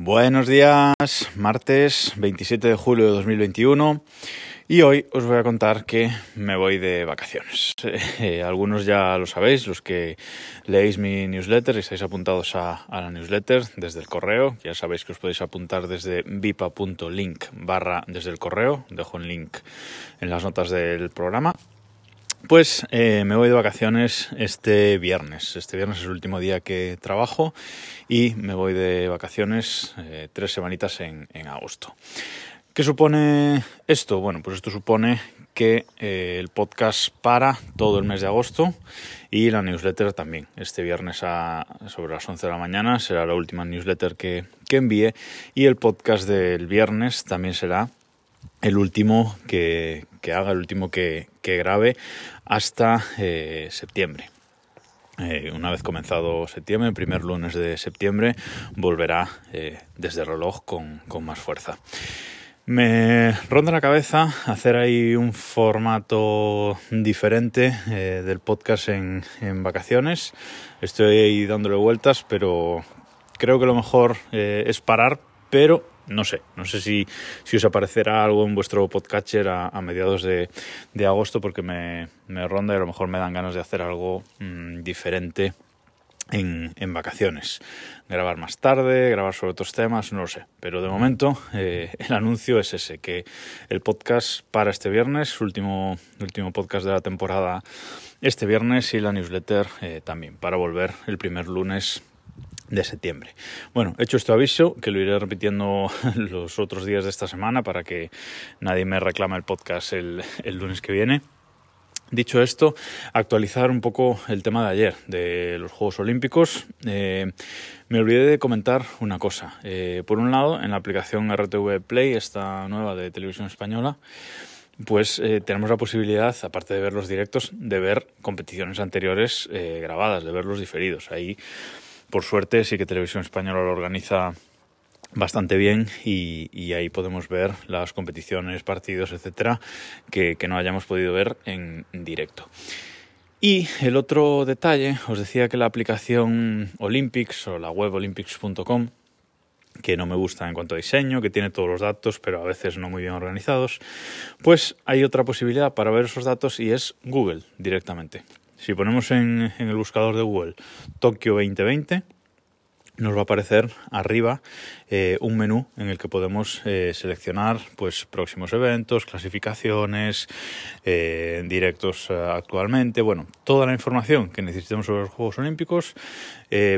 Buenos días, martes 27 de julio de 2021 y hoy os voy a contar que me voy de vacaciones. Algunos ya lo sabéis, los que leéis mi newsletter y estáis apuntados a la newsletter desde el correo. Ya sabéis que os podéis apuntar desde vipa.link/desde el correo, dejo un link en las notas del programa. Pues me voy de vacaciones este viernes es el último día que trabajo y me voy de vacaciones 3 semanitas en agosto. ¿Qué supone esto? Bueno, pues esto supone que el podcast para todo el mes de agosto y la newsletter también. Este viernes sobre las 11 de la mañana será la última newsletter que envíe y el podcast del viernes también será el último que haga, el último que grabe hasta septiembre. Una vez comenzado septiembre, el primer lunes de septiembre, volverá desde el reloj con más fuerza. Me ronda la cabeza hacer ahí un formato diferente del podcast en vacaciones. Estoy ahí dándole vueltas, pero creo que lo mejor es parar, pero no sé si os aparecerá algo en vuestro podcatcher a mediados de agosto, porque me ronda y a lo mejor me dan ganas de hacer algo diferente en vacaciones. Grabar más tarde, grabar sobre otros temas, no lo sé. Pero de momento el anuncio es ese, que el podcast para este viernes, último podcast de la temporada este viernes, y la newsletter también, para volver el primer lunes de septiembre. Bueno, hecho este aviso, que lo iré repitiendo los otros días de esta semana para que nadie me reclame el podcast el lunes que viene. Dicho esto, actualizar un poco el tema de ayer, de los Juegos Olímpicos. Me olvidé de comentar una cosa. Por un lado, en la aplicación RTVE Play, esta nueva de Televisión Española, pues tenemos la posibilidad, aparte de ver los directos, de ver competiciones anteriores grabadas, de ver los diferidos. Ahí, por suerte, sí que Televisión Española lo organiza bastante bien y ahí podemos ver las competiciones, partidos, etcétera, que no hayamos podido ver en directo. Y el otro detalle, os decía que la aplicación Olympics o la web Olympics.com, que no me gusta en cuanto a diseño, que tiene todos los datos, pero a veces no muy bien organizados, pues hay otra posibilidad para ver esos datos y es Google directamente. Si ponemos en el buscador de Google Tokio 2020, nos va a aparecer arriba un menú en el que podemos seleccionar pues próximos eventos, clasificaciones, directos actualmente. Bueno, toda la información que necesitemos sobre los Juegos Olímpicos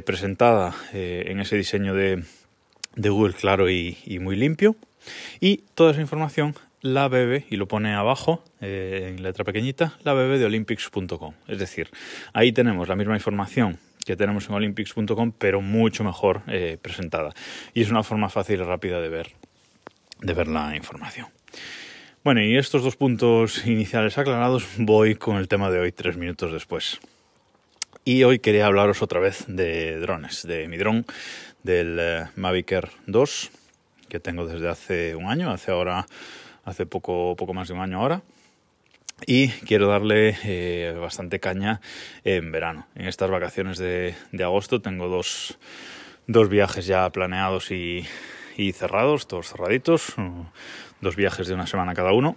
presentada en ese diseño de Google claro y muy limpio. Y toda esa información la bebe, y lo pone abajo en letra pequeñita, la bebe de Olympics.com. Es decir, ahí tenemos la misma información que tenemos en Olympics.com, pero mucho mejor presentada. Y es una forma fácil y rápida de ver la información. Bueno, y estos dos puntos iniciales aclarados, voy con el tema de hoy 3 minutos después. Y hoy quería hablaros otra vez de drones, de mi dron, del Mavic Air 2, que tengo desde hace un año, hace poco más de un año ahora, y quiero darle bastante caña en verano. En estas vacaciones de agosto tengo dos viajes ya planeados y cerrados, todos cerraditos, 2 viajes de 1 semana cada uno,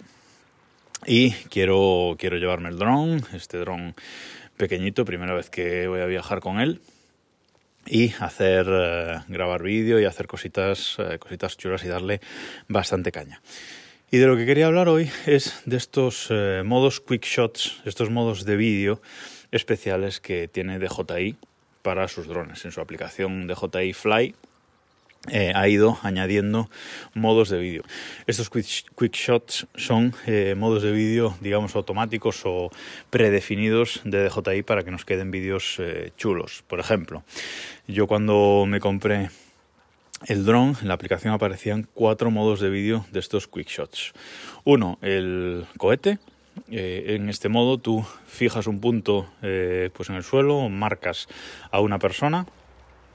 y quiero llevarme el dron, este dron pequeñito, primera vez que voy a viajar con él, y hacer grabar vídeo y hacer cositas chulas y darle bastante caña. Y de lo que quería hablar hoy es de estos modos quick shots, estos modos de vídeo especiales que tiene DJI para sus drones. En su aplicación DJI Fly ha ido añadiendo modos de vídeo. Estos quick shots son modos de vídeo, digamos, automáticos o predefinidos de DJI para que nos queden vídeos chulos. Por ejemplo, yo cuando me compré el dron, en la aplicación aparecían 4 modos de vídeo de estos quick shots. Uno, el cohete. En este modo tú fijas un punto pues en el suelo, marcas a una persona,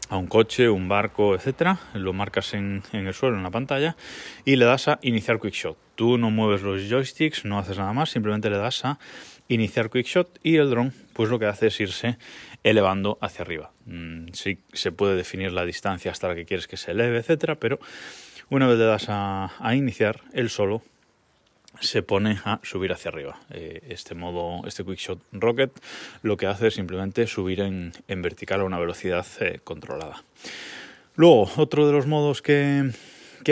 a un coche, un barco, etcétera, lo marcas en el suelo, en la pantalla, y le das a iniciar quick shot. Tú no mueves los joysticks, no haces nada más, simplemente le das a iniciar Quickshot y el dron pues lo que hace es irse elevando hacia arriba. Sí se puede definir la distancia hasta la que quieres que se eleve, etcétera, pero una vez le das a iniciar, él solo se pone a subir hacia arriba. Este Quickshot Rocket lo que hace es simplemente subir en vertical a una velocidad controlada. Luego, otro de los modos que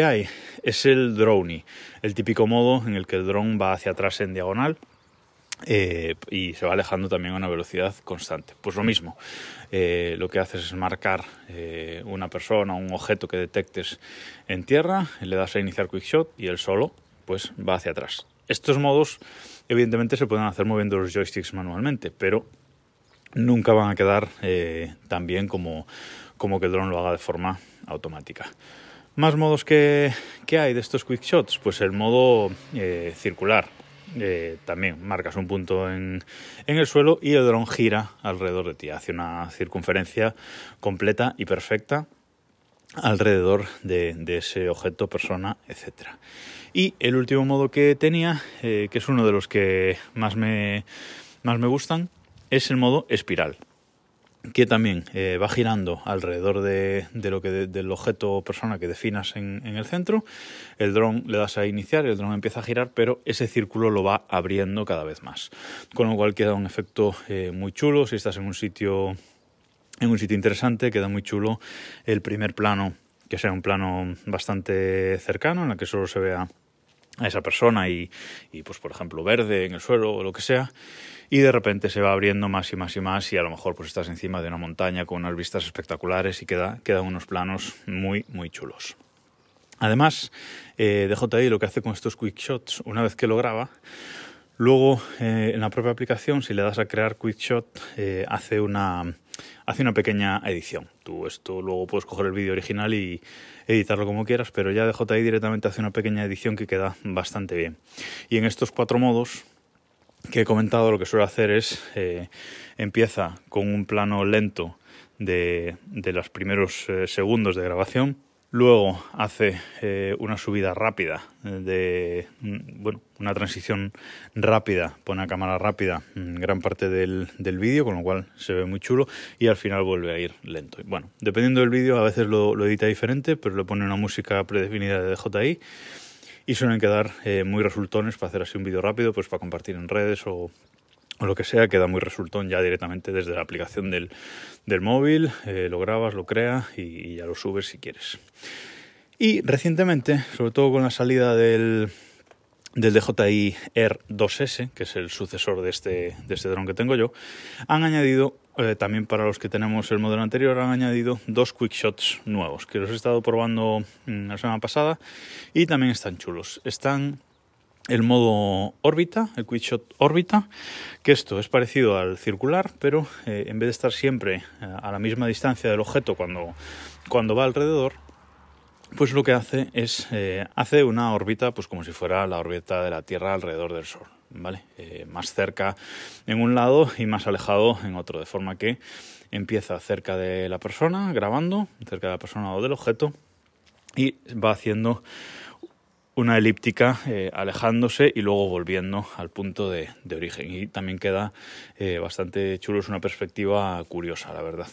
hay es el Drowny, el típico modo en el que el dron va hacia atrás en diagonal y se va alejando también a una velocidad constante. Pues lo mismo, lo que haces es marcar una persona, un objeto que detectes en tierra, le das a iniciar Quickshot y él solo pues va hacia atrás. Estos modos evidentemente se pueden hacer moviendo los joysticks manualmente, pero nunca van a quedar tan bien como que el dron lo haga de forma automática. Más modos que hay de estos quick shots, pues el modo circular. También marcas un punto en el suelo y el dron gira alrededor de ti, hace una circunferencia completa y perfecta alrededor de ese objeto, persona, etcétera. Y el último modo que tenía, que es uno de los que más me gustan, es el modo espiral, que también va girando alrededor del objeto o persona que definas en el centro. El dron le das a iniciar, el dron empieza a girar, pero ese círculo lo va abriendo cada vez más, con lo cual queda un efecto muy chulo. Si estás en un sitio interesante, queda muy chulo el primer plano, que sea un plano bastante cercano, en el que solo se vea a esa persona y pues por ejemplo verde en el suelo o lo que sea, y de repente se va abriendo más y más y más, y a lo mejor pues estás encima de una montaña con unas vistas espectaculares y quedan unos planos muy muy chulos. Además, DJI lo que hace con estos quick shots, una vez que lo graba, luego en la propia aplicación, si le das a crear quick shot, hace una pequeña edición. Tú esto luego puedes coger el vídeo original y editarlo como quieras, pero ya DJI directamente hace una pequeña edición que queda bastante bien. Y en estos 4 modos que he comentado, lo que suele hacer es empieza con un plano lento de los primeros segundos de grabación. Luego hace una subida rápida, una transición rápida, pone a cámara rápida gran parte del vídeo, con lo cual se ve muy chulo, y al final vuelve a ir lento. Bueno, dependiendo del vídeo a veces lo edita diferente, pero le pone una música predefinida de DJI y suelen quedar muy resultones para hacer así un vídeo rápido, pues para compartir en redes o lo que sea. Queda muy resultón ya directamente desde la aplicación del móvil. Lo grabas, lo creas y ya lo subes si quieres. Y recientemente, sobre todo con la salida del DJI Air 2S, que es el sucesor de este dron que tengo yo, han añadido, también para los que tenemos el modelo anterior, han añadido 2 quick shots nuevos, que los he estado probando la semana pasada y también están chulos. Están el modo órbita, el quick shot órbita, que esto es parecido al circular, pero en vez de estar siempre a la misma distancia del objeto cuando va alrededor, pues lo que hace es hace una órbita, pues como si fuera la órbita de la Tierra alrededor del Sol, ¿vale? Más cerca en un lado y más alejado en otro, de forma que empieza cerca de la persona grabando, cerca de la persona o del objeto, y va haciendo una elíptica, alejándose y luego volviendo al punto de origen. Y también queda bastante chulo, es una perspectiva curiosa, la verdad.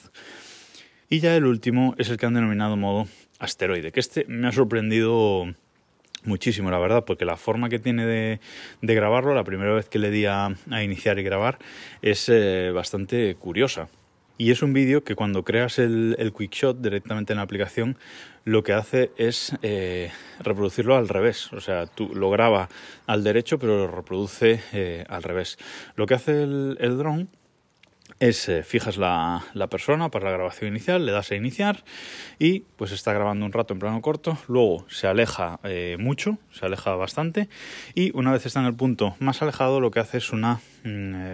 Y ya el último es el que han denominado modo asteroide, que este me ha sorprendido muchísimo, la verdad, porque la forma que tiene de grabarlo, la primera vez que le di a iniciar y grabar, es bastante curiosa. Y es un vídeo que cuando creas el quick shot directamente en la aplicación, lo que hace es reproducirlo al revés. O sea, tú lo graba al derecho, pero lo reproduce al revés. Lo que hace el dron es fijas la persona para la grabación inicial, le das a iniciar y pues está grabando un rato en plano corto. Luego se aleja mucho, se aleja bastante, y una vez está en el punto más alejado, lo que hace es una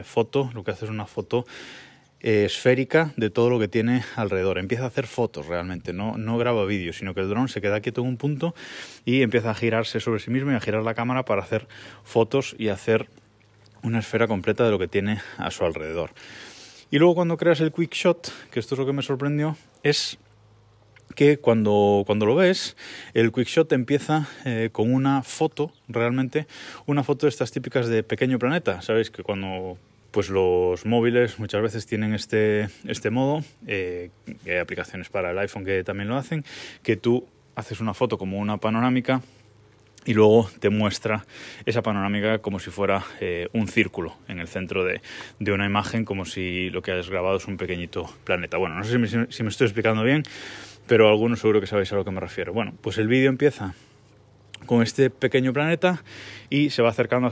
foto esférica de todo lo que tiene alrededor. Empieza a hacer fotos realmente, no graba vídeo, sino que el dron se queda quieto en un punto y empieza a girarse sobre sí mismo y a girar la cámara para hacer fotos y hacer una esfera completa de lo que tiene a su alrededor. Y luego cuando creas el quick shot, que esto es lo que me sorprendió, es que cuando lo ves, el quickshot empieza con una foto, realmente una foto de estas típicas de pequeño planeta. Sabéis que cuando pues los móviles muchas veces tienen este modo, hay aplicaciones para el iPhone que también lo hacen, que tú haces una foto como una panorámica y luego te muestra esa panorámica como si fuera un círculo en el centro de una imagen, como si lo que has grabado es un pequeñito planeta. Bueno, no sé si me estoy explicando bien, pero algunos seguro que sabéis a lo que me refiero. Bueno, pues el vídeo empieza con este pequeño planeta y se va acercando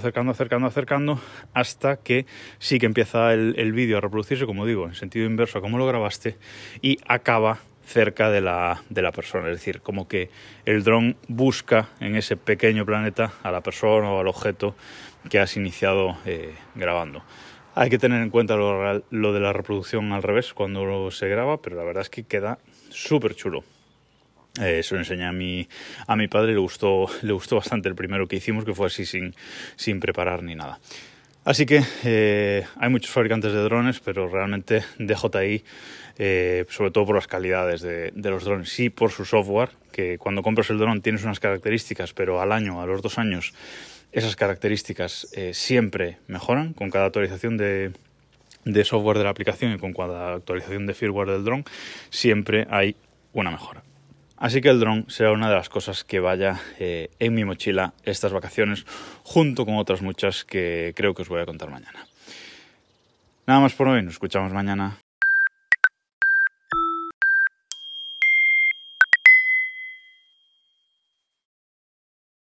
hasta que sí que empieza el vídeo a reproducirse, como digo, en sentido inverso a cómo lo grabaste, y acaba cerca de la persona. Es decir, como que el dron busca en ese pequeño planeta a la persona o al objeto que has iniciado grabando. Hay que tener en cuenta lo de la reproducción al revés cuando se graba, pero la verdad es que queda súper chulo. Eso lo enseñé a mi padre, le gustó bastante el primero que hicimos, que fue así sin preparar ni nada. Así que hay muchos fabricantes de drones, pero realmente DJI, sobre todo por las calidades de los drones, sí por su software, que cuando compras el dron tienes unas características, pero al año, a los 2 años, esas características siempre mejoran con cada actualización de software de la aplicación, y con cada actualización de firmware del dron siempre hay una mejora. Así que el dron será una de las cosas que vaya en mi mochila estas vacaciones, junto con otras muchas que creo que os voy a contar mañana. Nada más por hoy, nos escuchamos mañana.